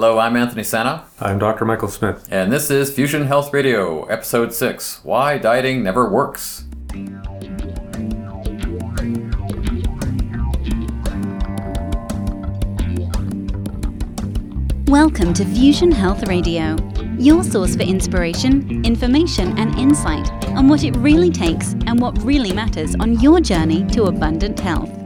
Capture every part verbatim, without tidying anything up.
Hello, I'm Anthony Sanna. I'm Doctor Michael Smith. And this is Fusion Health Radio, Episode six, Why Dieting Never Works. Welcome to Fusion Health Radio, your source for inspiration, information, and insight on what it really takes and what really matters on your journey to abundant health.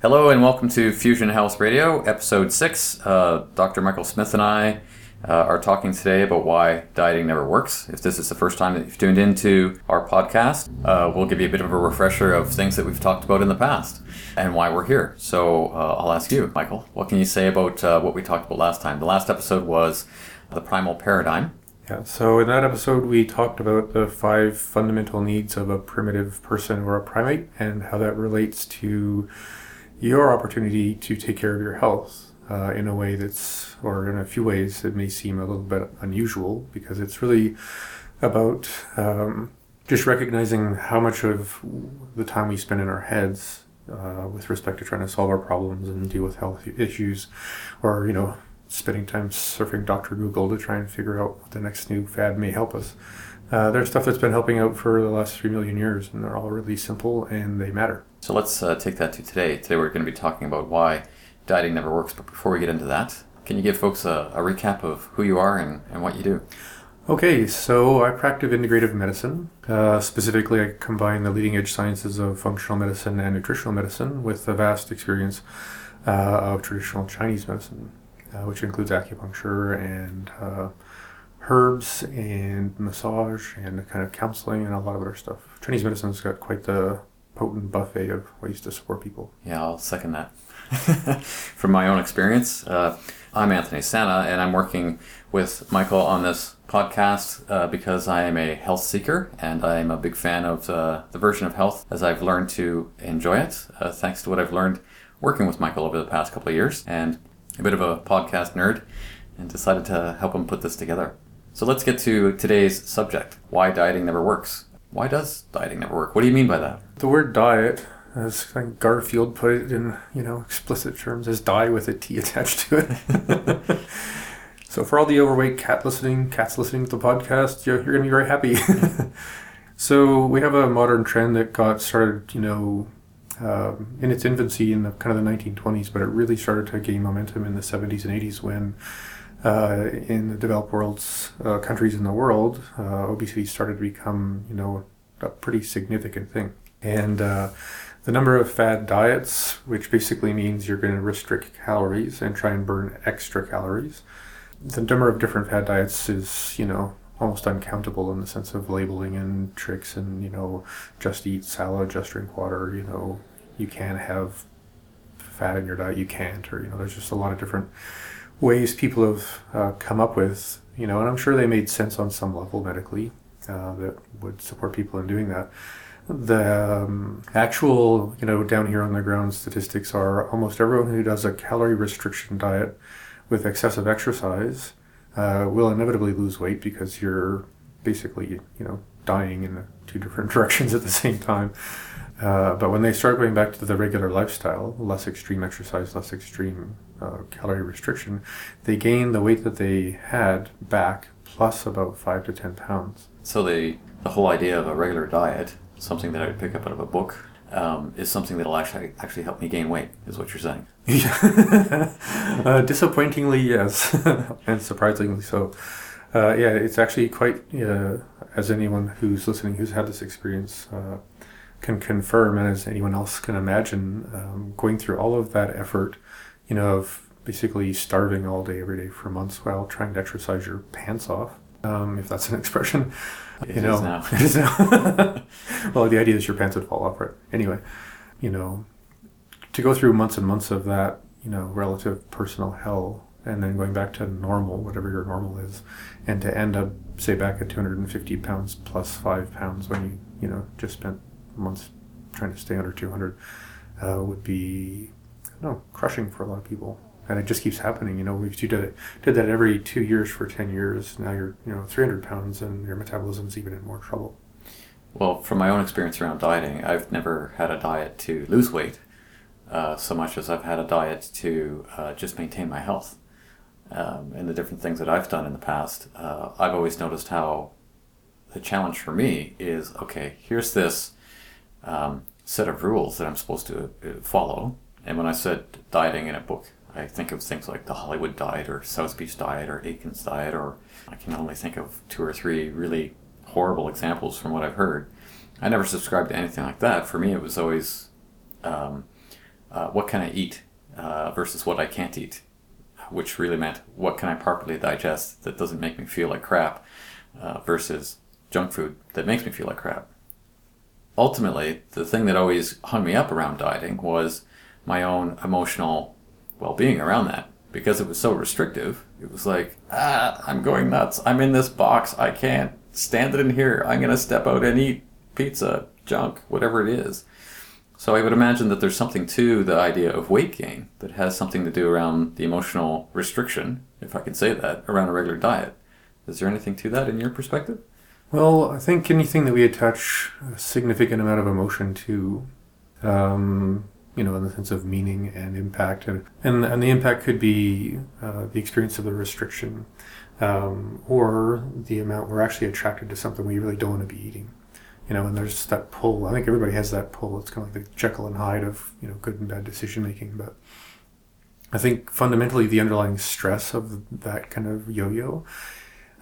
Hello and welcome to Fusion Health Radio, Episode six. Uh, Doctor Michael Smith and I uh, are talking today about why dieting never works. If this is the first time that you've tuned into our podcast, uh, we'll give you a bit of a refresher of things that we've talked about in the past and why we're here. So uh, I'll ask you, Michael, what can you say about uh, what we talked about last time? The last episode was the primal paradigm. Yeah, so in that episode we talked about the five fundamental needs of a primitive person or a primate and how that relates to your opportunity to take care of your health uh, in a way that's, or in a few ways, it may seem a little bit unusual, because it's really about um, just recognizing how much of the time we spend in our heads uh, with respect to trying to solve our problems and deal with health issues, or, you know, spending time surfing Doctor Google to try and figure out what the next new fad may help us. Uh, there's stuff that's been helping out for the last three million years, and they're all really simple and they matter. So let's uh, take that to today. Today we're going to be talking about why dieting never works, but before we get into that, can you give folks a, a recap of who you are and, and what you do? Okay, so I practice integrative medicine. Uh, specifically, I combine the leading edge sciences of functional medicine and nutritional medicine with a vast experience uh, of traditional Chinese medicine, uh, which includes acupuncture and uh, herbs and massage and kind of counseling and a lot of other stuff. Chinese medicine's got quite the potent buffet of ways to support people. Yeah, I'll second that. From my own experience, uh, I'm Anthony Sanna, and I'm working with Michael on this podcast uh, because I am a health seeker, and I am a big fan of uh, the version of health as I've learned to enjoy it, uh, thanks to what I've learned working with Michael over the past couple of years, and a bit of a podcast nerd, and decided to help him put this together. So let's get to today's subject, why dieting never works. Why does dieting never work? What do you mean by that? The word diet, as I think Garfield put it in, you know, explicit terms, is die with a T attached to it. So for all the overweight cat listening, cats listening to the podcast, you're, you're going to be very happy. So we have a modern trend that got started, you know, um, in its infancy in the, kind of the nineteen twenties, but it really started to gain momentum in the seventies and eighties when Uh, in the developed world's uh, countries in the world, uh, obesity started to become, you know, a pretty significant thing. And uh, the number of fad diets, which basically means you're going to restrict calories and try and burn extra calories. The number of different fad diets is, you know, almost uncountable in the sense of labeling and tricks and, you know, just eat salad, just drink water, you know, you can't have fat in your diet, you can't, or, you know, there's just a lot of different ways people have uh, come up with, you know, and I'm sure they made sense on some level medically uh, that would support people in doing that. The um, actual, you know, down here on the ground statistics are almost everyone who does a calorie restriction diet with excessive exercise uh, will inevitably lose weight, because you're basically, you know, dying in two different directions at the same time. Uh, but when they start going back to the regular lifestyle, less extreme exercise, less extreme uh, calorie restriction, they gain the weight that they had back plus about five to ten pounds. So the, the whole idea of a regular diet, something that I would pick up out of a book, um, is something that will actually actually help me gain weight, is what you're saying. Yeah. uh, disappointingly, yes, and surprisingly so. Uh, yeah, it's actually quite, uh, as anyone who's listening who's had this experience uh, can confirm, and as anyone else can imagine, um, going through all of that effort, you know, of basically starving all day, every day for months while trying to exercise your pants off, um, if that's an expression. It you know, is now. It is now. Well, the idea is your pants would fall off, right? Anyway, you know, to go through months and months of that, you know, relative personal hell, and then going back to normal, whatever your normal is, and to end up, say, back at two hundred fifty pounds plus five pounds when you, you know, just spent months trying to stay under two hundred uh, would be, I don't know, crushing for a lot of people. And it just keeps happening. You know, we did it, did that every two years for ten years. Now you're, you know, three hundred pounds, and your metabolism's even in more trouble. Well, from my own experience around dieting, I've never had a diet to lose weight uh, so much as I've had a diet to uh, just maintain my health. Um, and the different things that I've done in the past, uh, I've always noticed how the challenge for me is, okay, here's this um, set of rules that I'm supposed to follow. And when I said dieting in a book, I think of things like the Hollywood diet or South Beach diet or Atkins diet, or I can only think of two or three really horrible examples from what I've heard. I never subscribed to anything like that. For me, it was always um, uh, what can I eat uh, versus what I can't eat, which really meant what can I properly digest that doesn't make me feel like crap uh, versus junk food that makes me feel like crap. Ultimately, the thing that always hung me up around dieting was my own emotional well-being around that. Because it was so restrictive, it was like, ah, I'm going nuts. I'm in this box. I can't stand it in here. I'm going to step out and eat pizza, junk, whatever it is. So I would imagine that there's something to the idea of weight gain that has something to do around the emotional restriction, if I can say that, around a regular diet. Is there anything to that in your perspective? Well, I think anything that we attach a significant amount of emotion to, um, you know, in the sense of meaning and impact, and and, and the impact could be uh, the experience of the restriction, um, or the amount we're actually attracted to something we really don't want to be eating. You know, and there's that pull. I think everybody has that pull. It's kind of like the Jekyll and Hyde of, you know, good and bad decision making. But I think fundamentally the underlying stress of that kind of yo-yo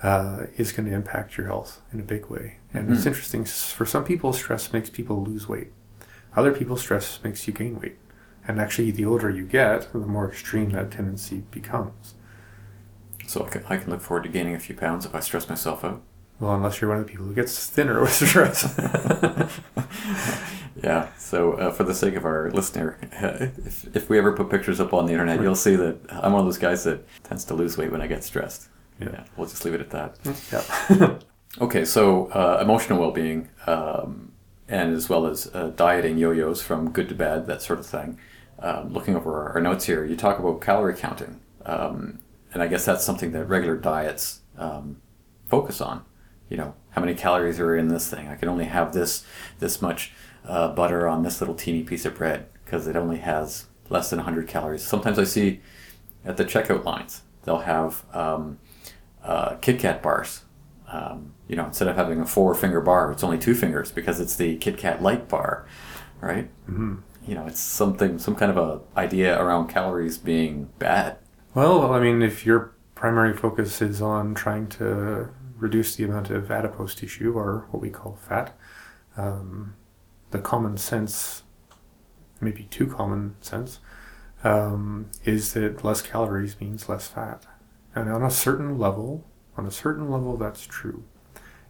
uh, is going to impact your health in a big way. And mm-hmm. It's interesting. For some people, stress makes people lose weight. Other people, stress makes you gain weight. And actually, the older you get, the more extreme that tendency becomes. So I can, I can look forward to gaining a few pounds if I stress myself out. Well, unless you're one of the people who gets thinner with stress. Yeah, so uh, for the sake of our listener, uh, if, if we ever put pictures up on the internet, you'll see that I'm one of those guys that tends to lose weight when I get stressed. Yeah, yeah we'll just leave it at that. Yeah. Okay, so uh, emotional well-being, um, and as well as uh, dieting yo-yos from good to bad, that sort of thing. Um, looking over our notes here, you talk about calorie counting, um, and I guess that's something that regular diets um, focus on. You know, how many calories are in this thing? I can only have this this much uh, butter on this little teeny piece of bread because it only has less than one hundred calories. Sometimes I see at the checkout lines, they'll have um, uh, Kit Kat bars. Um, you know, instead of having a four-finger bar, it's only two fingers because it's the Kit Kat Light bar, right? Mm-hmm. You know, it's something, some kind of a idea around calories being bad. Well, I mean, if your primary focus is on trying to reduce the amount of adipose tissue, or what we call fat. Um, the common sense, maybe too common sense, um, is that less calories means less fat. And on a certain level, on a certain level, that's true.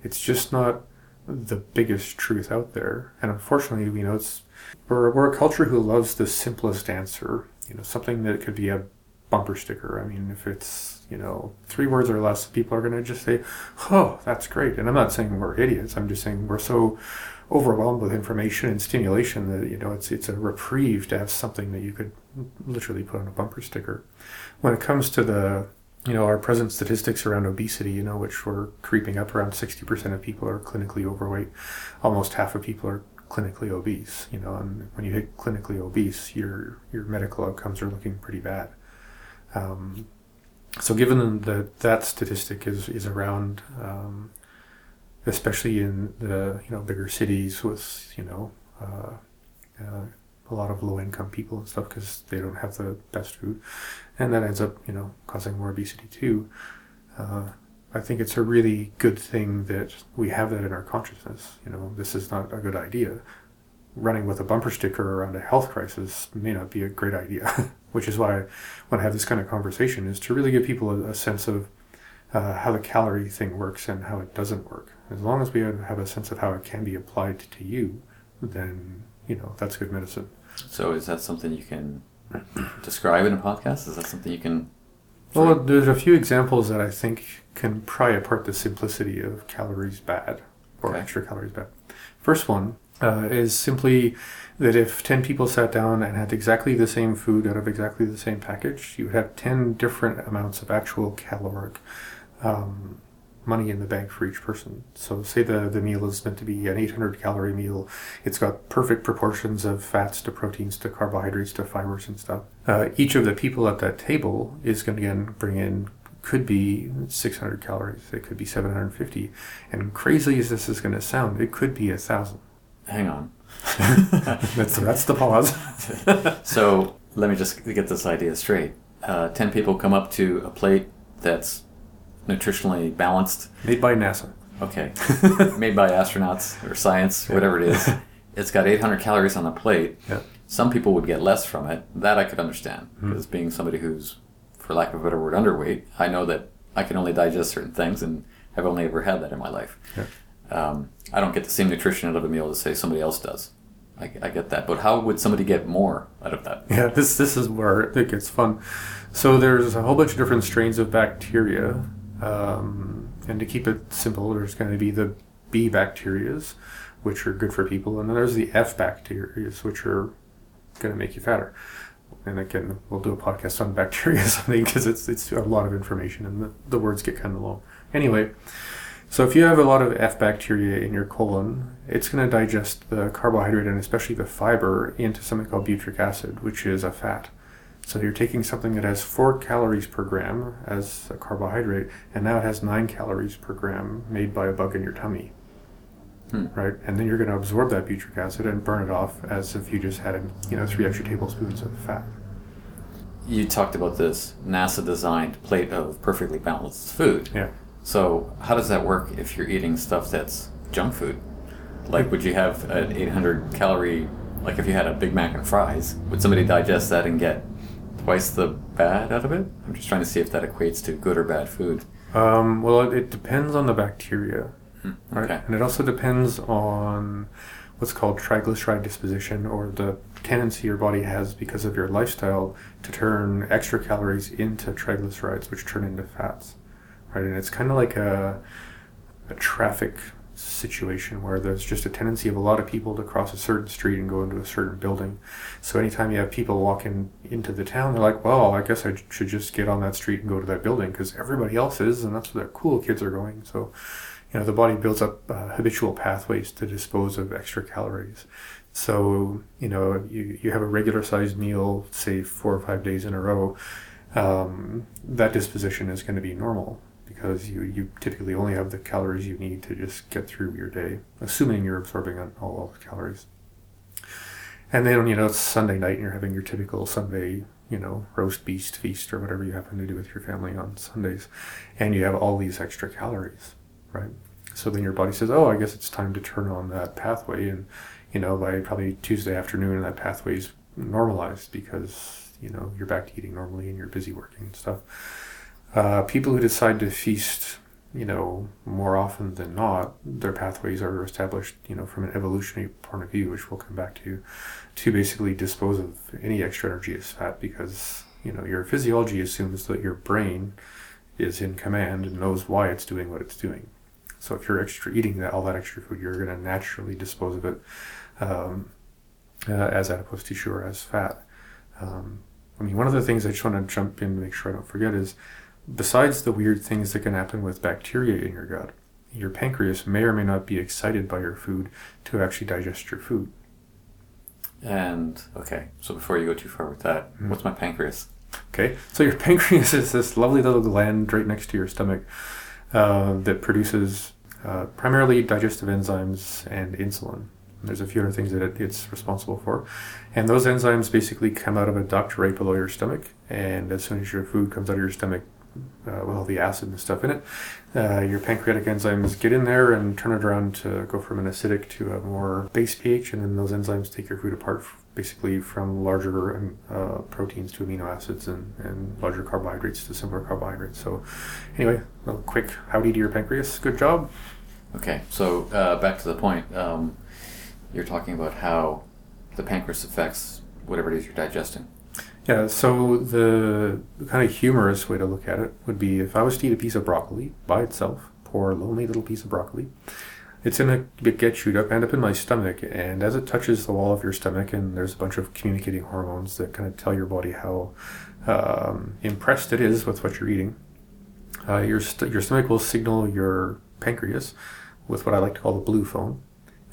It's just not the biggest truth out there. And unfortunately, you know, it's we're, we're a culture who loves the simplest answer, you know, something that could be a bumper sticker. I mean, if it's, you know, three words or less, people are going to just say, oh, that's great. And I'm not saying we're idiots. I'm just saying we're so overwhelmed with information and stimulation that, you know, it's it's a reprieve to have something that you could literally put on a bumper sticker. When it comes to the, you know, our present statistics around obesity, you know, which we're creeping up around sixty percent of people are clinically overweight. Almost half of people are clinically obese, you know, and when you hit clinically obese, your your medical outcomes are looking pretty bad. Um, so given that that statistic is, is around, um, especially in the, you know, bigger cities with, you know, uh, uh, a lot of low-income people and stuff because they don't have the best food, and that ends up, you know, causing more obesity too. Uh, I think it's a really good thing that we have that in our consciousness. You know, this is not a good idea. Running with a bumper sticker around a health crisis may not be a great idea, which is why I want to have this kind of conversation, is to really give people a, a sense of uh, how the calorie thing works and how it doesn't work. As long as we have a sense of how it can be applied to you, then, you know, that's good medicine. So is that something you can describe in a podcast? Is that something you can... Well, there's a few examples that I think can pry apart the simplicity of calories bad, or okay. extra calories bad. First one, Uh, is simply that if ten people sat down and had exactly the same food out of exactly the same package, you would have ten different amounts of actual caloric um, money in the bank for each person. So say the, the meal is meant to be an eight hundred calorie meal. It's got perfect proportions of fats to proteins to carbohydrates to fibers and stuff. Uh, each of the people at that table is going to bring in, could be six hundred calories. It could be seven hundred fifty. And crazy as this is going to sound, it could be a thousand. Hang on. that's, that's the pause. So let me just get this idea straight. Uh, ten people come up to a plate that's nutritionally balanced. Made by NASA. Okay. Made by astronauts or science, yeah. Whatever it is. It's got eight hundred calories on the plate. Yeah. Some people would get less from it. That I could understand. Because mm-hmm. being somebody who's, for lack of a better word, underweight, I know that I can only digest certain things, and I've only ever had that in my life. Yeah. Um, I don't get the same nutrition out of a meal as, say, somebody else does. I, I get that. But how would somebody get more out of that? Yeah, this this is where it gets fun. So there's a whole bunch of different strains of bacteria. Um, and to keep it simple, there's going to be the B bacterias, which are good for people. And then there's the F bacterias, which are going to make you fatter. And again, we'll do a podcast on bacteria, I think, because it's, it's a lot of information and the, the words get kind of long. Anyway, so if you have a lot of F bacteria in your colon, it's going to digest the carbohydrate and especially the fiber into something called butyric acid, which is a fat. So you're taking something that has four calories per gram as a carbohydrate, and now it has nine calories per gram made by a bug in your tummy. Hmm. Right? And then you're going to absorb that butyric acid and burn it off as if you just had, you know, three extra tablespoons of fat. You talked about this NASA-designed plate of perfectly balanced food. Yeah. So how does that work if you're eating stuff that's junk food? Like, would you have an eight hundred calorie, like if you had a Big Mac and fries, would somebody digest that and get twice the bad out of it? I'm just trying to see if that equates to good or bad food. Um, well, it, it depends on the bacteria. Right? Okay. And it also depends on what's called triglyceride disposition, or the tendency your body has because of your lifestyle to turn extra calories into triglycerides, which turn into fats. Right? And it's kind of like a, a traffic situation where there's just a tendency of a lot of people to cross a certain street and go into a certain building. So anytime you have people walking into the town, they're like, well, I guess I should just get on that street and go to that building because everybody else is, and that's where their cool kids are going. So, you know, the body builds up uh, habitual pathways to dispose of extra calories. So, you know, you, you have a regular-sized meal, say four or five days in a row, um, that disposition is going to be normal because you, you typically only have the calories you need to just get through your day, assuming you're absorbing all, all the calories. And then, you know, it's Sunday night and you're having your typical Sunday, you know, roast beast feast or whatever you happen to do with your family on Sundays, and you have all these extra calories. Right. So then your body says, oh, I guess it's time to turn on that pathway. And, you know, by probably Tuesday afternoon, that pathway's normalized because, you know, you're back to eating normally and you're busy working and stuff. Uh, people who decide to feast, you know, more often than not, their pathways are established, you know, from an evolutionary point of view, which we'll come back to, to basically dispose of any extra energy as fat because, you know, your physiology assumes that your brain is in command and knows why it's doing what it's doing. So if you're extra eating that all that extra food, you're going to naturally dispose of it um, uh, as adipose tissue or as fat. Um, I mean, one of the things I just want to jump in and make sure I don't forget is, besides the weird things that can happen with bacteria in your gut, your pancreas may or may not be excited by your food to actually digest your food. And, okay, so before you go too far with that, mm-hmm. What's my pancreas? Okay, so your pancreas is this lovely little gland right next to your stomach. Uh, that produces uh, primarily digestive enzymes and insulin. And there's a few other things that it, it's responsible for. And those enzymes basically come out of a duct right below your stomach. And as soon as your food comes out of your stomach, uh, with all the acid and stuff in it, uh, your pancreatic enzymes get in there and turn it around to go from an acidic to a more base pH. And then those enzymes take your food apart f- basically from larger uh, proteins to amino acids and, and larger carbohydrates to simpler carbohydrates. So anyway, a little quick howdy to your pancreas. Good job. Okay, so uh, back to the point. Um, you're talking about how the pancreas affects whatever it is you're digesting. Yeah, so the kind of humorous way to look at it would be if I was to eat a piece of broccoli by itself, poor lonely little piece of broccoli, it's going to get chewed up, end up in my stomach, and as it touches the wall of your stomach, and there's a bunch of communicating hormones that kind of tell your body how um, impressed it is with what you're eating, Uh, your, st- your stomach will signal your pancreas with what I like to call the blue phone,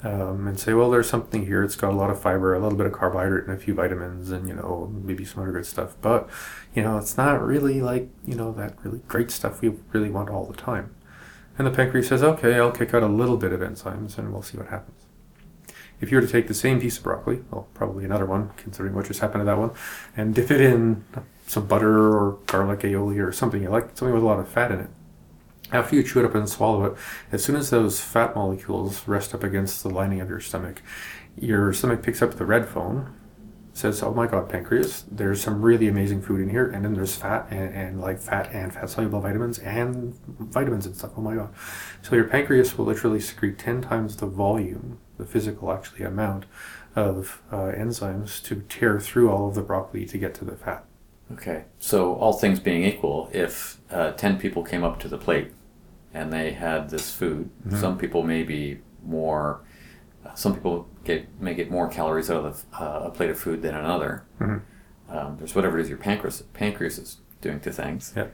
um, and say, well, there's something here. It's got a lot of fiber, a little bit of carbohydrate, and a few vitamins, and, you know, maybe some other good stuff. But, you know, it's not really like, you know, that really great stuff we really want all the time. And the pancreas says, okay, I'll kick out a little bit of enzymes, and we'll see what happens. If you were to take the same piece of broccoli, well, probably another one, considering what just happened to that one, and dip it in some butter or garlic aioli or something you like, something with a lot of fat in it. After you chew it up and swallow it, as soon as those fat molecules rest up against the lining of your stomach, your stomach picks up the red phone, says, oh my God, pancreas, there's some really amazing food in here, and then there's fat, and, and like fat and fat-soluble vitamins, and vitamins and stuff, oh my God. So your pancreas will literally secrete ten times the volume, the physical actually amount of uh, enzymes to tear through all of the broccoli to get to the fat. Okay, so all things being equal, if uh, ten people came up to the plate and they had this food, mm-hmm. some people may be more, some people get may get more calories out of uh, a plate of food than another. Mm-hmm. Um, there's whatever it is your pancreas pancreas is doing to things. Yeah.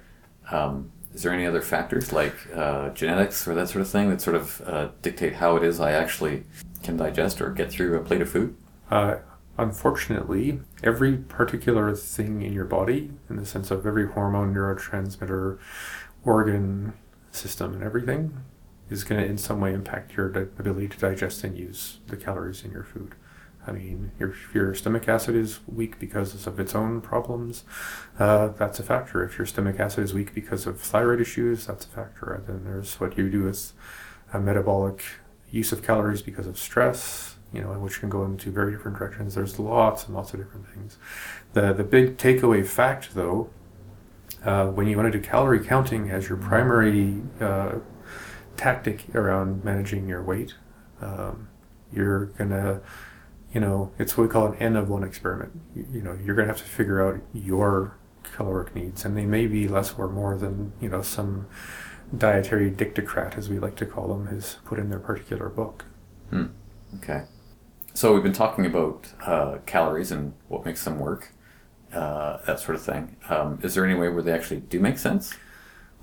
Um, is there any other factors like uh, genetics or that sort of thing that sort of uh, dictate how it is I actually can digest or get through a plate of food? Uh, unfortunately, every particular thing in your body, in the sense of every hormone, neurotransmitter, organ system, and everything, is going to in some way impact your di- ability to digest and use the calories in your food. I mean, if your stomach acid is weak because of its own problems, uh, that's a factor. If your stomach acid is weak because of thyroid issues, that's a factor. And then there's what you do with a metabolic use of calories because of stress, you know, which can go into very different directions. There's lots and lots of different things. The, the big takeaway fact, though, uh, when you want to do calorie counting as your primary uh, tactic around managing your weight, um, you're going to... You know, it's what we call an N of one experiment. You, you know, you're going to have to figure out your caloric needs, and they may be less or more than, you know, some dietary dictocrat, as we like to call them, has put in their particular book. Hmm. Okay. So we've been talking about uh, calories and what makes them work, uh, that sort of thing. Um, is there any way where they actually do make sense?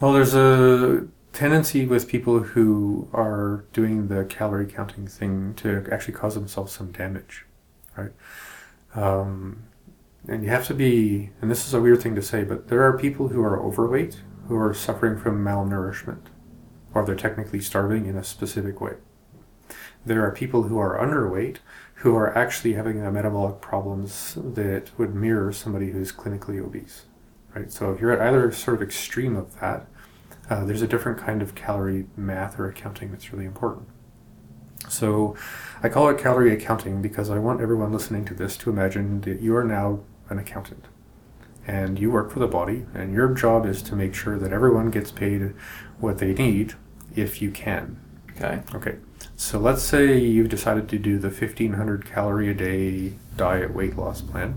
Well, there's a tendency with people who are doing the calorie counting thing to actually cause themselves some damage, right? Um, and you have to be, and this is a weird thing to say, but there are people who are overweight who are suffering from malnourishment, or they're technically starving in a specific way. There are people who are underweight who are actually having the metabolic problems that would mirror somebody who's clinically obese, right? So if you're at either sort of extreme of that, Uh, there's a different kind of calorie math or accounting that's really important. So I call it calorie accounting because I want everyone listening to this to imagine that you are now an accountant and you work for the body, and your job is to make sure that everyone gets paid what they need if you can. Okay. Okay. So let's say you've decided to do the fifteen hundred calorie a day diet weight loss plan.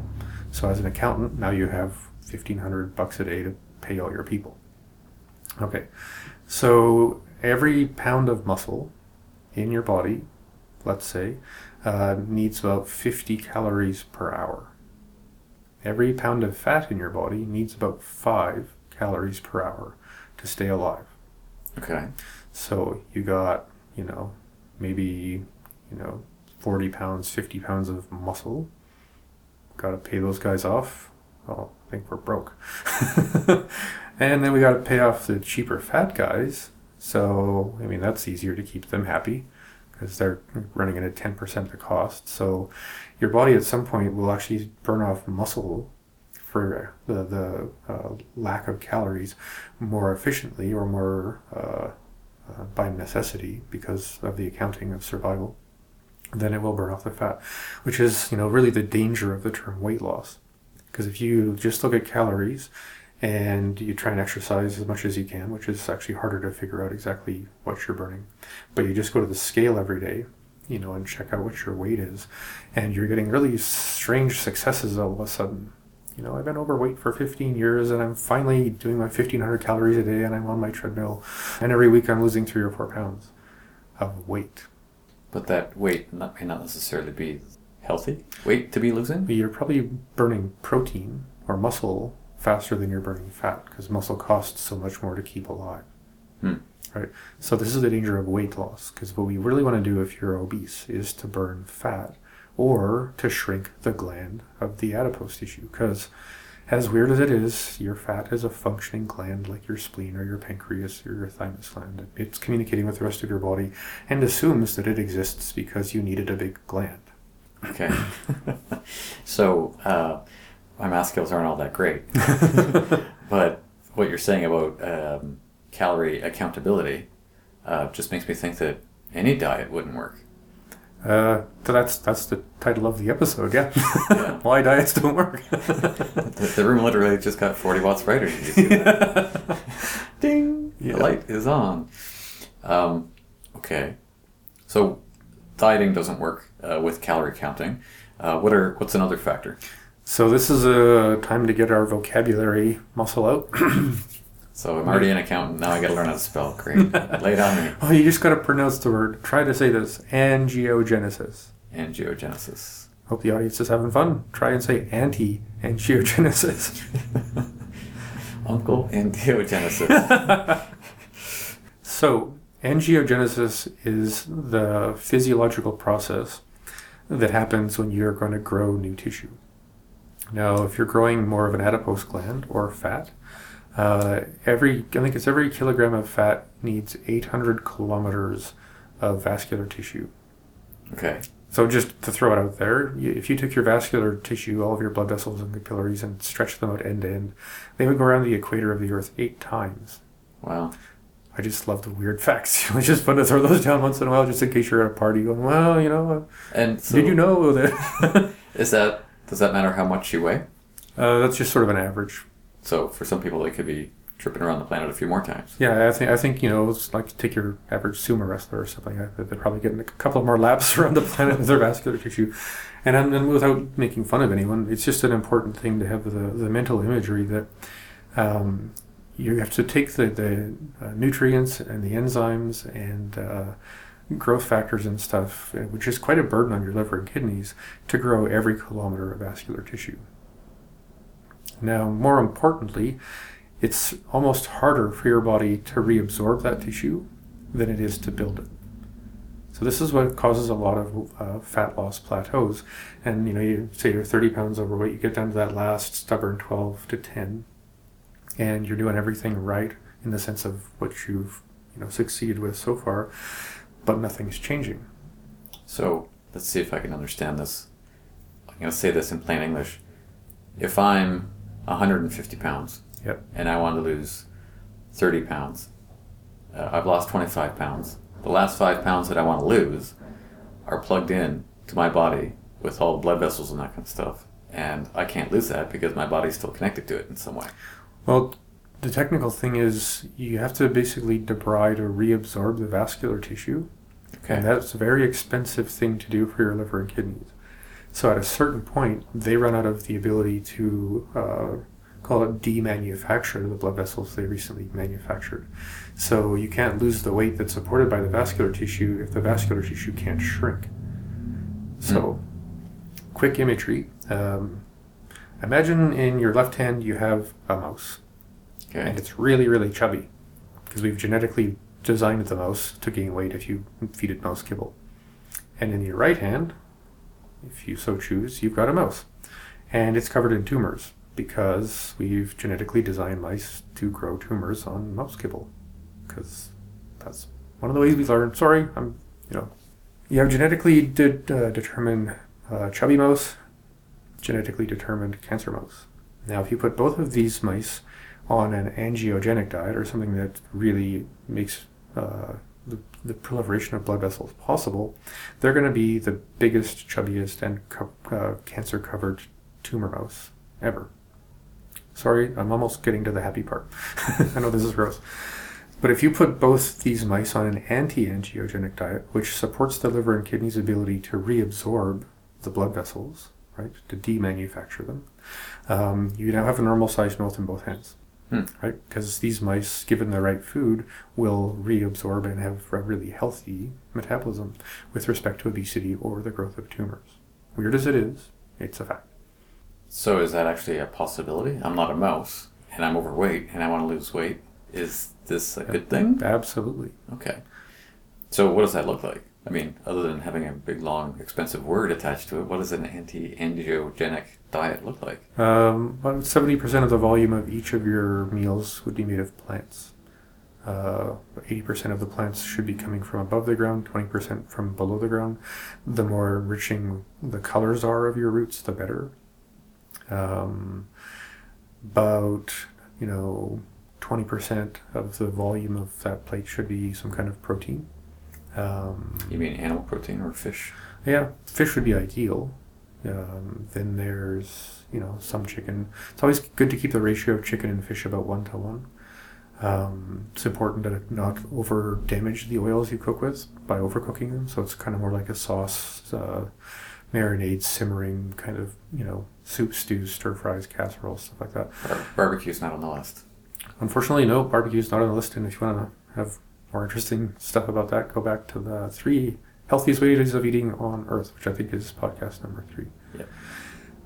So as an accountant, now you have fifteen hundred bucks a day to pay all your people. Okay, so every pound of muscle in your body, let's say, uh, needs about fifty calories per hour. Every pound of fat in your body needs about five calories per hour to stay alive. Okay. So you got, you know, maybe, you know, forty pounds, fifty pounds of muscle. Got to pay those guys off. Well, I think we're broke. And then we got to pay off the cheaper fat guys. So, I mean, that's easier to keep them happy because they're running at ten percent the cost. So your body at some point will actually burn off muscle for the, the uh, lack of calories more efficiently or more uh, uh, by necessity because of the accounting of survival than it will burn off the fat, which is, you know, really the danger of the term weight loss. Because if you just look at calories, and you try and exercise as much as you can, which is actually harder to figure out exactly what you're burning. But you just go to the scale every day, you know, and check out what your weight is. And you're getting really strange successes all of a sudden. You know, I've been overweight for fifteen years, and I'm finally doing my fifteen hundred calories a day, and I'm on my treadmill. And every week I'm losing three or four pounds of weight. But that weight may not necessarily be healthy weight to be losing? You're probably burning protein or muscle faster than you're burning fat, because muscle costs so much more to keep alive. Hmm. Right? So this is the danger of weight loss, because what we really want to do if you're obese is to burn fat or to shrink the gland of the adipose tissue, because as weird as it is, your fat is a functioning gland like your spleen or your pancreas or your thymus gland. It's communicating with the rest of your body and assumes that it exists because you needed a big gland. Okay. So uh, my math skills aren't all that great. But what you're saying about um, calorie accountability uh, just makes me think that any diet wouldn't work. Uh, so that's that's the title of the episode, yeah. yeah. Why diets don't work. the, the room literally just got forty watts brighter. Did you see that? Yeah. Ding! Yeah. The light is on. Um, okay. So dieting doesn't work uh, with calorie counting. Uh, what are what's another factor? So this is a time to get our vocabulary muscle out. So I'm already an accountant, now I gotta learn how to spell. Great. Lay it on me. Well, you just gotta pronounce the word. Try to say this. Angiogenesis. Angiogenesis. Hope the audience is having fun. Try and say anti-angiogenesis. Uncle Angiogenesis. So, angiogenesis is the physiological process that happens when you're going to grow new tissue. Now, if you're growing more of an adipose gland or fat, Uh, every I think it's every kilogram of fat needs eight hundred kilometers of vascular tissue. Okay. So just to throw it out there, you, if you took your vascular tissue, all of your blood vessels and capillaries, and stretched them out end to end, they would go around the equator of the Earth eight times. Wow. I just love the weird facts. It's just fun to throw those down once in a while, just in case you're at a party going, well, you know, and so did you know that? Is that does that matter how much you weigh? Uh, that's just sort of an average. So for some people, they could be tripping around the planet a few more times. Yeah, I think, I think you know, it's like take your average sumo wrestler or something. They're probably getting a couple more laps around the planet with their vascular tissue. And, and without making fun of anyone, it's just an important thing to have the, the mental imagery that um, you have to take the, the uh, nutrients and the enzymes and uh, growth factors and stuff, which is quite a burden on your liver and kidneys, to grow every kilometer of vascular tissue. Now, more importantly, it's almost harder for your body to reabsorb that tissue than it is to build it. So this is what causes a lot of uh, fat loss plateaus. And, you know, you say you're thirty pounds overweight, you get down to that last stubborn twelve to ten, and you're doing everything right in the sense of what you've, you know, succeeded with so far, but nothing's changing. So let's see if I can understand this. I'm going to say this in plain English. If I'm one hundred fifty pounds, yep, and I want to lose thirty pounds. Uh, I've lost twenty-five pounds. The last five pounds that I want to lose are plugged in to my body with all the blood vessels and that kind of stuff. And I can't lose that because my body's still connected to it in some way. Well, the technical thing is you have to basically debride or reabsorb the vascular tissue. Okay. And that's a very expensive thing to do for your liver and kidneys. So at a certain point, they run out of the ability to, uh, call it demanufacture the blood vessels they recently manufactured. So you can't lose the weight that's supported by the vascular tissue if the vascular tissue can't shrink. So, mm. quick imagery. Um, imagine in your left hand you have a mouse. Okay. And it's really, really chubby, because we've genetically designed the mouse to gain weight if you feed it mouse kibble. And in your right hand, if you so choose, you've got a mouse. And it's covered in tumors, because we've genetically designed mice to grow tumors on mouse kibble. Because that's one of the ways we learn. Sorry, I'm, you know. You have genetically did, uh, determined uh, chubby mouse, genetically determined cancer mouse. Now, if you put both of these mice on an angiogenic diet, or something that really makes uh, The, the proliferation of blood vessels possible, they're going to be the biggest, chubbiest, and co- uh, cancer-covered tumor mouse ever. Sorry, I'm almost getting to the happy part. I know this is gross. But if you put both these mice on an anti-angiogenic diet, which supports the liver and kidneys' ability to reabsorb the blood vessels, right, to demanufacture them, um, you now have a normal-sized mouth in both hands. Hmm. Right, because these mice, given the right food, will reabsorb and have a really healthy metabolism with respect to obesity or the growth of tumors. Weird as it is, it's a fact. So is that actually a possibility? I'm not a mouse, and I'm overweight, and I want to lose weight. Is this a good thing? Absolutely. Okay. So what does that look like? I mean, other than having a big, long, expensive word attached to it, what does an anti-angiogenic diet look like? Um, about seventy percent of the volume of each of your meals would be made of plants. Uh, eighty percent of the plants should be coming from above the ground, twenty percent from below the ground. The more enriching the colors are of your roots, the better. Um, about, you know, twenty percent of the volume of that plate should be some kind of protein. Um, you mean animal protein or fish? Yeah, fish would be ideal. Um, then there's, you know, some chicken. It's always good to keep the ratio of chicken and fish about one to one. Um, it's important to not over damage the oils you cook with by overcooking them. So it's kind of more like a sauce, uh, marinade, simmering kind of, you know, soup, stews, stir fries, casseroles, stuff like that. Bar- barbecue's not on the list. Unfortunately, no, barbecue's not on the list. And if you want to have more interesting stuff about that, go back to the three healthiest ways of eating on Earth, which I think is podcast number three. Yep.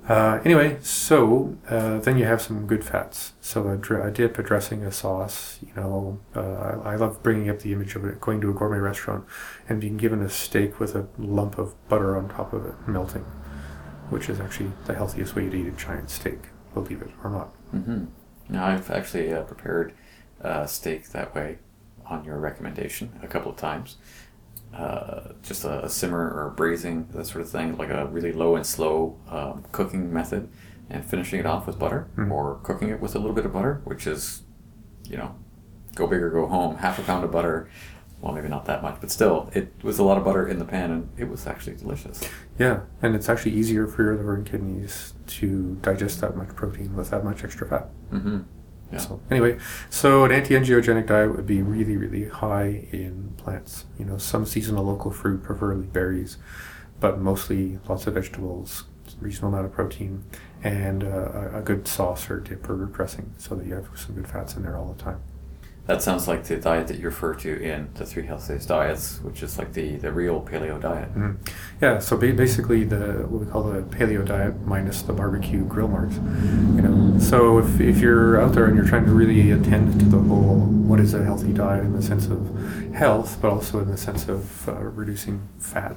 Uh, anyway, so uh, then you have some good fats. So a, dri- a dip, a dressing, a sauce. You know, uh, I, I love bringing up the image of it, going to a gourmet restaurant and being given a steak with a lump of butter on top of it melting, which is actually the healthiest way to eat a giant steak, believe it or not. Mm-hmm. Now, I've actually uh, prepared uh, steak that way on your recommendation a couple of times. Uh, just a, a simmer or a braising, that sort of thing, like a really low and slow um, cooking method, and finishing it off with butter, mm. or cooking it with a little bit of butter, which is, you know, go big or go home. Half a pound of butter, well, maybe not that much, but still, it was a lot of butter in the pan, and it was actually delicious. Yeah, and it's actually easier for your liver and kidneys to digest that much protein with that much extra fat. Mm-hmm. Yeah. So anyway, so an anti-angiogenic diet would be really, really high in plants. You know, some seasonal local fruit, preferably berries, but mostly lots of vegetables, reasonable amount of protein, and uh, a good sauce or dip or dressing so that you have some good fats in there all the time. That sounds like the diet that you refer to in the three healthiest diets, which is like the, the real paleo diet. Mm-hmm. Yeah, so ba- basically the what we call the paleo diet minus the barbecue grill marks. You know, so if if you're out there and you're trying to really attend to the whole what is a healthy diet in the sense of health, but also in the sense of uh, reducing fat,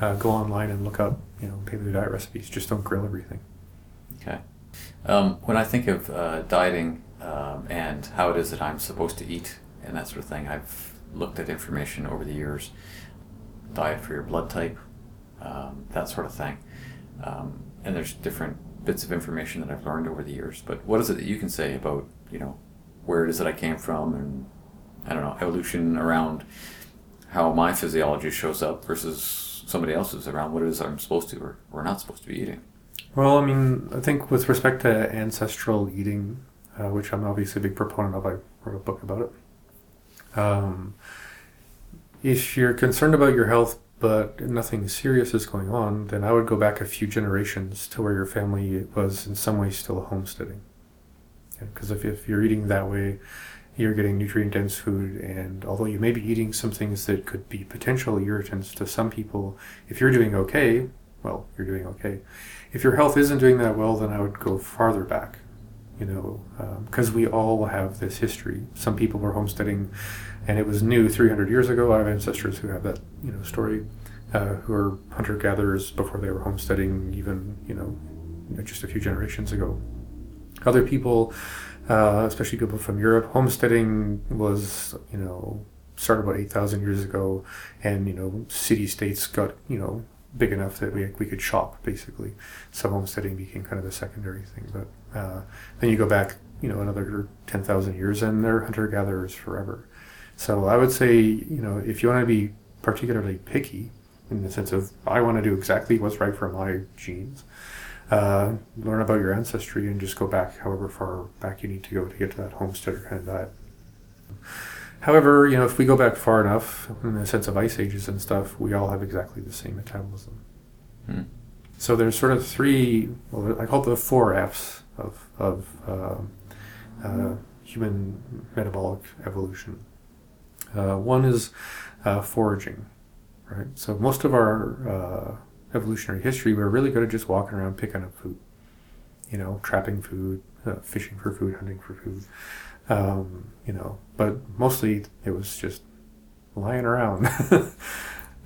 uh, go online and look up, you know, paleo diet recipes. Just don't grill everything. Okay. Um, when I think of uh, dieting. Um, and how it is that I'm supposed to eat and that sort of thing. I've looked at information over the years, diet for your blood type, um, that sort of thing. Um, and there's different bits of information that I've learned over the years. But what is it that you can say about, you know, where it is that I came from and, I don't know, evolution around how my physiology shows up versus somebody else's around what it is I'm supposed to or, or not supposed to be eating? Well, I mean, I think with respect to ancestral eating, Uh, which I'm obviously a big proponent of. I wrote a book about it. Um, if you're concerned about your health, but nothing serious is going on, then I would go back a few generations to where your family was in some way still homesteading. Because yeah, if, if you're eating that way, you're getting nutrient-dense food, and although you may be eating some things that could be potential irritants to some people, if you're doing okay, well, you're doing okay. If your health isn't doing that well, then I would go farther back. You know, because um, we all have this history. Some people were homesteading, and it was new three hundred years ago. I have ancestors who have that, you know, story, uh, who are hunter-gatherers before they were homesteading, even, you know, just a few generations ago. Other people, uh, especially people from Europe, homesteading was, you know, started about eight thousand years ago, and, you know, city-states got, you know, big enough that we we could shop, basically. So homesteading became kind of a secondary thing. But uh, then you go back, you know, another ten thousand years, and they're hunter-gatherers forever. So I would say, you know, if you want to be particularly picky, in the sense of, I want to do exactly what's right for my genes, uh, learn about your ancestry and just go back however far back you need to go to get to that homesteader kind of diet. However, you know, if we go back far enough, in the sense of ice ages and stuff, we all have exactly the same metabolism. Hmm. So there's sort of three, well, I call it the four F's of of uh, uh, human metabolic evolution. Uh, one is uh, foraging, right? So most of our uh, evolutionary history, we're really good at just walking around picking up food. you know, trapping food, uh, fishing for food, hunting for food, um, you know, but mostly it was just lying around.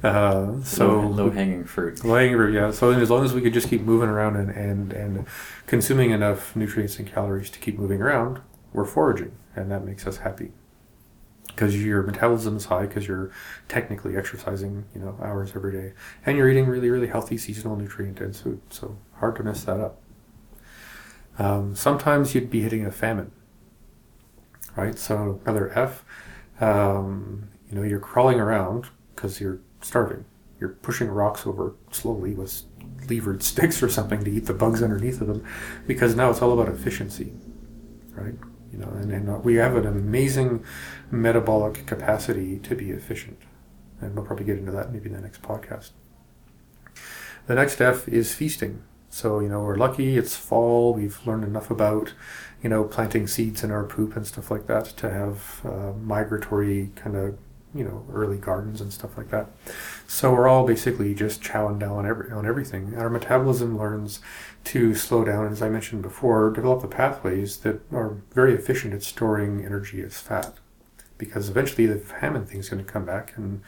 uh, so low-hanging fruit. Low-hanging fruit, yeah. So as long as we could just keep moving around and, and, and consuming enough nutrients and calories to keep moving around, we're foraging, and that makes us happy. Because your metabolism is high, because you're technically exercising, you know, hours every day, and you're eating really, really healthy, seasonal, nutrient-dense food. So hard to mess that up. Um, sometimes you'd be hitting a famine, right? So another F. Um, you know, you're crawling around because you're starving. You're pushing rocks over slowly with levered sticks or something to eat the bugs underneath of them, because now it's all about efficiency, right? You know, and, and we have an amazing metabolic capacity to be efficient. And we'll probably get into that maybe in the next podcast. The next F is feasting. So, you know, we're lucky, it's fall, we've learned enough about, you know, planting seeds in our poop and stuff like that to have uh, migratory kind of, you know, early gardens and stuff like that. So we're all basically just chowing down on, every, on everything. Our metabolism learns to slow down, and as I mentioned before, develop the pathways that are very efficient at storing energy as fat. Because eventually the famine thing's going to come back, and,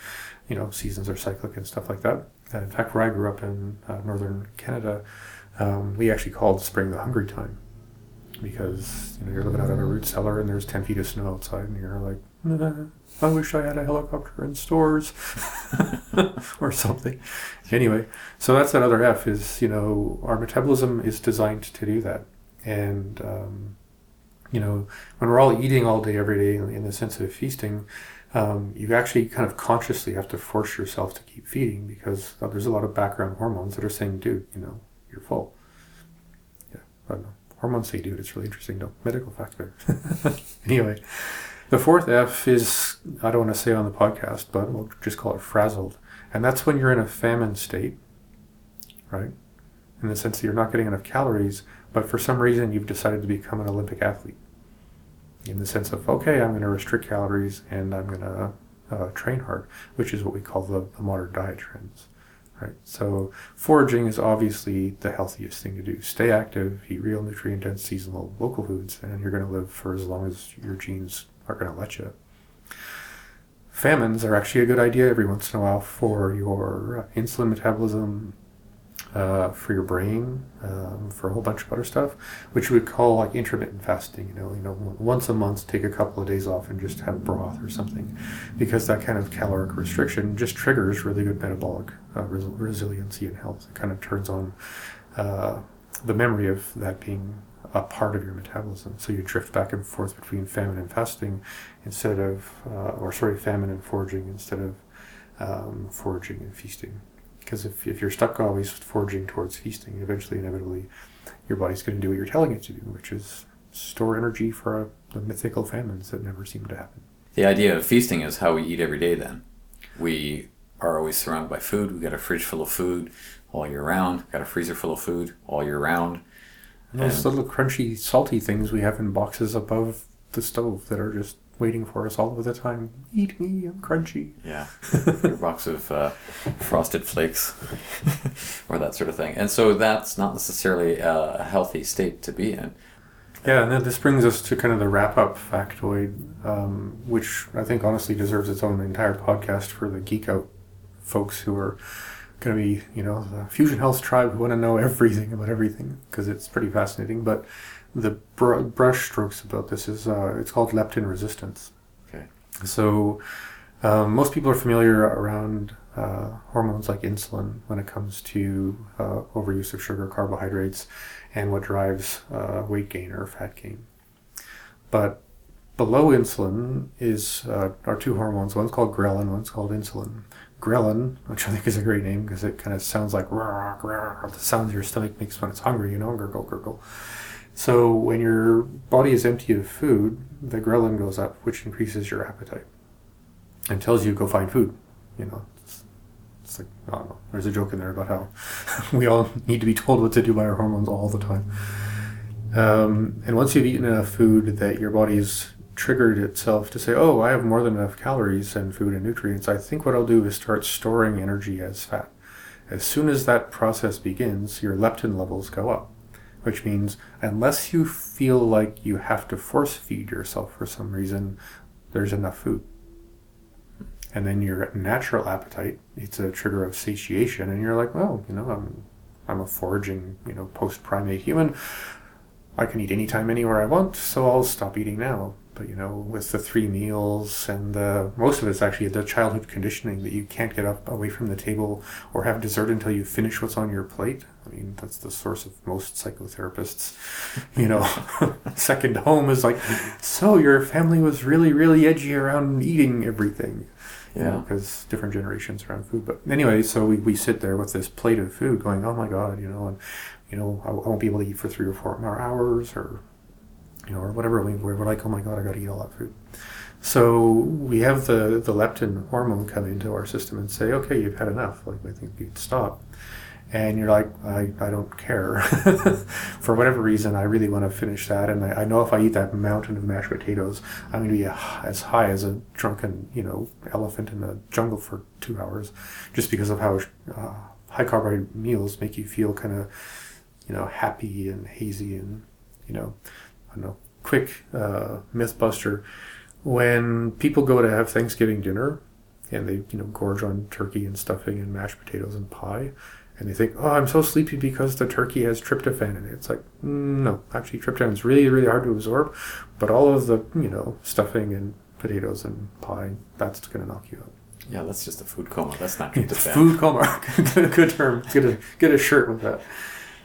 you know, seasons are cyclic and stuff like that. And in fact, where I grew up in uh, northern Canada, Um, we actually called spring the hungry time, because you know you're living out of a root cellar and there's ten feet of snow outside, and you're like, nah, I wish I had a helicopter in stores or something. Anyway, so that's another F, is, you know, our metabolism is designed to do that. And um, you know, when we're all eating all day every day in the sense of feasting, um, you actually kind of consciously have to force yourself to keep feeding, because uh, there's a lot of background hormones that are saying, dude, you know, you're full. Yeah, I don't know. Hormones say, dude, it's really interesting. No, medical fact there. Anyway, the fourth F is, I don't want to say on the podcast, but we'll just call it frazzled. And that's when you're in a famine state, right? In the sense that you're not getting enough calories, but for some reason you've decided to become an Olympic athlete. In the sense of, okay, I'm going to restrict calories and I'm going to uh, train hard, which is what we call the, the modern diet trends. Right. So foraging is obviously the healthiest thing to do. Stay active, eat real nutrient-dense seasonal local foods, and you're going to live for as long as your genes are going to let you. Famines are actually a good idea every once in a while for your insulin metabolism, uh, for your brain, um, for a whole bunch of other stuff, which we would call like intermittent fasting. You know, you know, once a month, take a couple of days off and just have broth or something, because that kind of caloric restriction just triggers really good metabolic Uh, res- resiliency and health. It kind of turns on uh, the memory of that being a part of your metabolism. So you drift back and forth between famine and fasting instead of, uh, or sorry, famine and foraging instead of um, foraging and feasting. Because if, if you're stuck always foraging towards feasting, eventually, inevitably, your body's going to do what you're telling it to do, which is store energy for uh, the mythical famines that never seem to happen. The idea of feasting is how we eat every day then. We are always surrounded by food. We got a fridge full of food all year round. Got a freezer full of food all year round. And those and little crunchy, salty things we have in boxes above the stove that are just waiting for us all of the time. Eat me, I'm crunchy. Yeah, your box of uh, frosted flakes or that sort of thing. And so that's not necessarily a healthy state to be in. Yeah, and then this brings us to kind of the wrap-up factoid, um, which I think honestly deserves its own entire podcast for the geek out folks who are going to be, you know, the Fusion Health tribe who want to know everything about everything, because it's pretty fascinating. But the br- brush strokes about this is, uh, it's called leptin resistance. Okay. So um, most people are familiar around uh, hormones like insulin when it comes to uh, overuse of sugar, carbohydrates, and what drives uh, weight gain or fat gain. But below insulin is uh, are two hormones. One's called ghrelin, one's called insulin. Ghrelin, which I think is a great name because it kind of sounds like rah, rah, rah, the sound your stomach makes when it's hungry, you know, gurgle, gurgle. So when your body is empty of food, the ghrelin goes up, which increases your appetite and tells you go find food. You know, it's, it's like, I don't know, there's a joke in there about how we all need to be told what to do by our hormones all the time. Um, and once you've eaten enough food that your body's triggered itself to say, oh, I have more than enough calories and food and nutrients, I think what I'll do is start storing energy as fat. As soon as that process begins, your leptin levels go up, which means unless you feel like you have to force feed yourself for some reason, there's enough food. And then your natural appetite, it's a trigger of satiation, and you're like, well, you know, I'm I'm a foraging, you know, post-primate human. I can eat anytime, anywhere I want, so I'll stop eating now. But, you know, with the three meals and the, most of it's actually the childhood conditioning that you can't get up away from the table or have dessert until you finish what's on your plate. I mean, that's the source of most psychotherapists. You know, second home is like, so your family was really, really edgy around eating everything. Yeah. Because you know, different generations around food. But anyway, so we, we sit there with this plate of food going, oh my God, you know, and, you know, I won't be able to eat for three or four more hours or, you know, or whatever. We were like, oh my God, I got to eat all that food. So we have the, the leptin hormone come into our system and say, okay, you've had enough. Like, I think you'd stop. And you're like, I, I don't care. For whatever reason, I really want to finish that. And I, I know if I eat that mountain of mashed potatoes, I'm going to be a, as high as a drunken, you know, elephant in the jungle for two hours, just because of how uh, high carbohydrate meals make you feel kind of, you know, happy and hazy and, you know, I don't know, quick uh, myth buster. When people go to have Thanksgiving dinner and they, you know, gorge on turkey and stuffing and mashed potatoes and pie, and they think, oh, I'm so sleepy because the turkey has tryptophan in it. It's like, no, actually tryptophan is really, really hard to absorb. But all of the, you know, stuffing and potatoes and pie, that's going to knock you out. Yeah, that's just a food coma. That's not tryptophan. Food coma. Good term. Get a, get a shirt with that.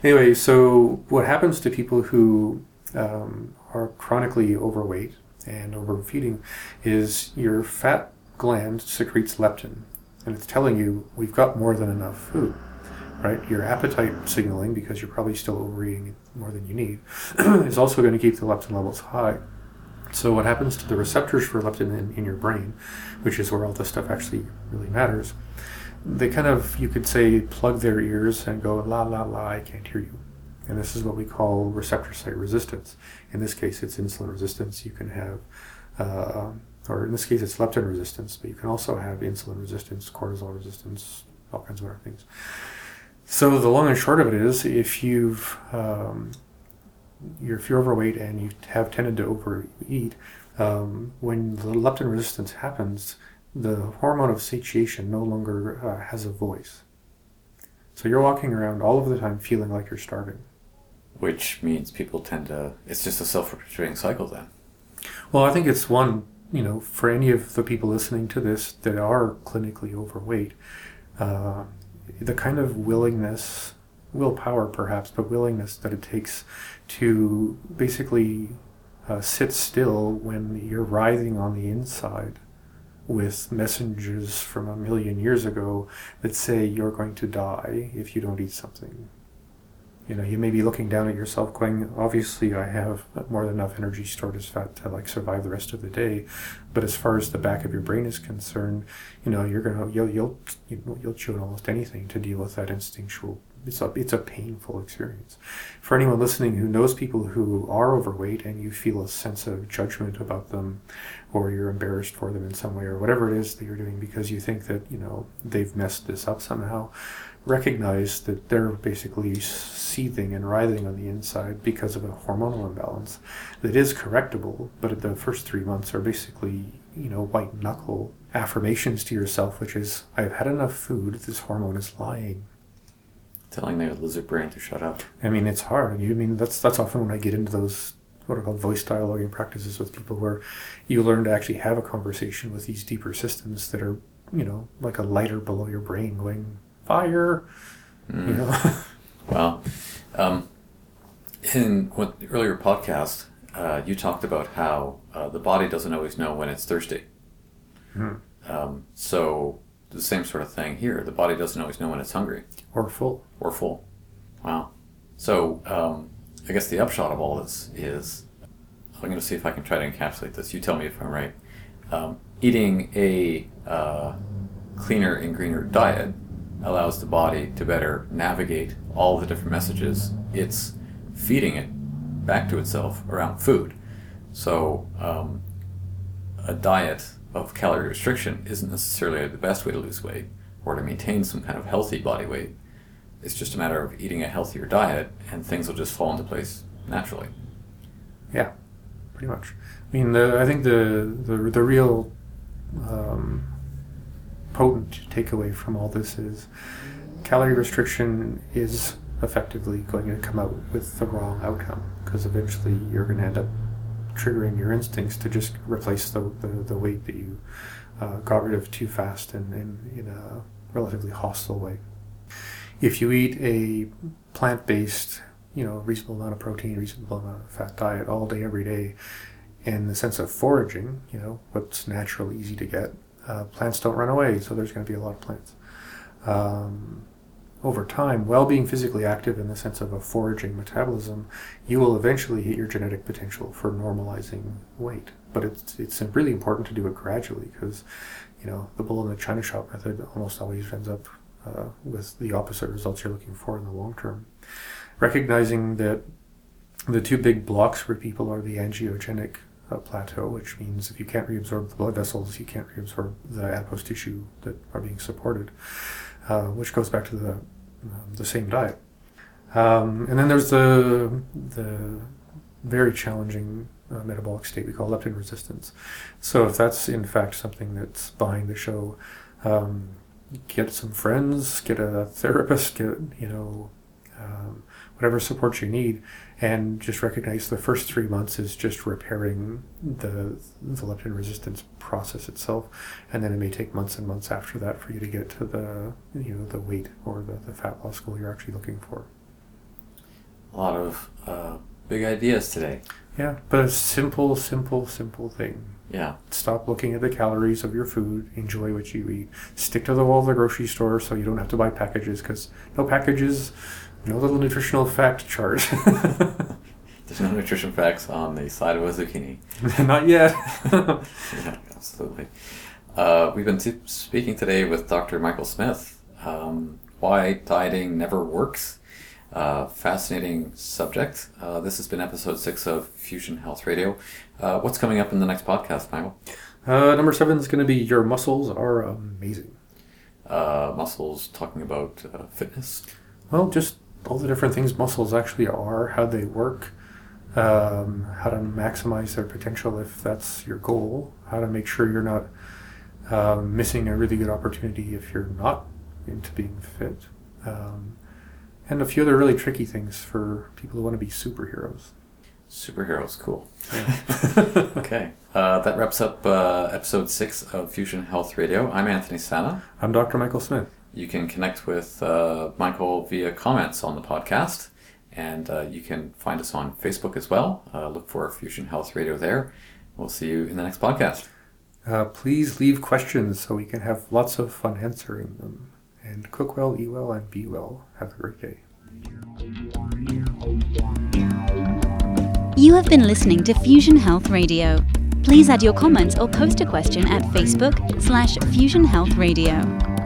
Anyway, so what happens to people who um, are chronically overweight and overfeeding is your fat gland secretes leptin. And it's telling you, we've got more than enough food. Right, your appetite signaling, because you're probably still overeating more than you need, is also going to keep the leptin levels high. So what happens to the receptors for leptin in, in your brain, which is where all this stuff actually really matters, they kind of, you could say, plug their ears and go, la, la, la, I can't hear you. And this is what we call receptor site resistance. In this case, it's insulin resistance. You can have, uh, or in this case, it's leptin resistance, but you can also have insulin resistance, cortisol resistance, all kinds of other things. So the long and short of it is, if you've um, you're if you're overweight and you have tended to overeat, um, when the leptin resistance happens, the hormone of satiation no longer uh, has a voice. So you're walking around all of the time feeling like you're starving. Which means people tend to. It's just a self-perpetuating cycle, then. Well, I think it's one. You know, for any of the people listening to this that are clinically overweight. Uh, the kind of willingness, willpower perhaps, but willingness that it takes to basically uh, sit still when you're writhing on the inside with messengers from a million years ago that say you're going to die if you don't eat something. You know, you may be looking down at yourself going, obviously I have more than enough energy stored as fat to like survive the rest of the day, but as far as the back of your brain is concerned, you know, you're gonna you'll you'll you'll chew on almost anything to deal with that instinctual. It's a it's a painful experience. For anyone listening who knows people who are overweight and you feel a sense of judgment about them, or you're embarrassed for them in some way, or whatever it is that you're doing because you think that, you know, they've messed this up somehow, recognize that they're basically seething and writhing on the inside because of a hormonal imbalance that is correctable, but the first three months are basically, you know, white knuckle affirmations to yourself, which is, I've had enough food, this hormone is lying. Telling their lizard brain to shut up. I mean, it's hard. You I mean, that's that's often when I get into those what are called voice dialoguing practices with people where you learn to actually have a conversation with these deeper systems that are, you know, like a lighter below your brain going, fire, mm. you know. Wow. Um, in one earlier podcast, uh, you talked about how uh, the body doesn't always know when it's thirsty. Mm. Um, so the same sort of thing here. The body doesn't always know when it's hungry. Or full. Or full. Wow. So um, I guess the upshot of all this is, I'm going to see if I can try to encapsulate this. You tell me if I'm right. Um, eating a uh, cleaner and greener diet allows the body to better navigate all the different messages it's feeding it back to itself around food. So um, a diet of calorie restriction isn't necessarily the best way to lose weight or to maintain some kind of healthy body weight. It's just a matter of eating a healthier diet, and things will just fall into place naturally. Yeah, pretty much. I mean, the, I think the the, the real um, potent takeaway from all this is calorie restriction is effectively going to come out with the wrong outcome, because eventually you're going to end up triggering your instincts to just replace the the, the weight that you uh, got rid of too fast and, and in a relatively hostile way. If you eat a plant-based, you know, reasonable amount of protein, reasonable amount of fat diet all day, every day, in the sense of foraging, you know, what's natural, easy to get, uh, plants don't run away, so there's going to be a lot of plants. Um, over time, while being physically active in the sense of a foraging metabolism, you will eventually hit your genetic potential for normalizing weight. But it's it's really important to do it gradually, because, you know, the bull in the china shop method almost always ends up uh, with the opposite results you're looking for in the long term. Recognizing that the two big blocks for people are the angiogenic uh, plateau, which means if you can't reabsorb the blood vessels, you can't reabsorb the adipose tissue that are being supported, uh, which goes back to the uh, the same diet. Um, and then there's the the very challenging uh, metabolic state we call leptin resistance. So if that's in fact something that's behind the show, um, get some friends, get a therapist, get, you know, Um, whatever support you need, and just recognize the first three months is just repairing the, the leptin resistance process itself, and then it may take months and months after that for you to get to the, you know, the weight or the, the fat loss goal you're actually looking for. A lot of uh, big ideas today. Yeah, but a simple, simple, simple thing. Yeah. Stop looking at the calories of your food. Enjoy what you eat. Stick to the wall of the grocery store so you don't have to buy packages, because no packages. No little nutritional fact chart. There's no nutrition facts on the side of a zucchini. Not yet. Yeah, absolutely. Uh, we've been t- speaking today with Doctor Michael Smith. Um, why dieting never works. Uh, fascinating subject. Uh, this has been episode six of Fusion Health Radio. Uh, what's coming up in the next podcast, Michael? Uh, number seven is going to be Your Muscles Are Amazing. Uh, muscles, talking about uh, fitness. Well, just all the different things muscles actually are, how they work, um, how to maximize their potential if that's your goal, how to make sure you're not uh, missing a really good opportunity if you're not into being fit, um, and a few other really tricky things for people who want to be superheroes. Superheroes, cool. Yeah. Okay, uh, that wraps up uh, episode six of Fusion Health Radio. I'm Anthony Sanna. I'm Doctor Michael Smith. You can connect with uh, Michael via comments on the podcast, and uh, you can find us on Facebook as well. Uh, look for Fusion Health Radio there. We'll see you in the next podcast. Uh, please leave questions so we can have lots of fun answering them. And cook well, eat well, and be well. Have a great day. You have been listening to Fusion Health Radio. Please add your comments or post a question at Facebook slash Fusion Health Radio.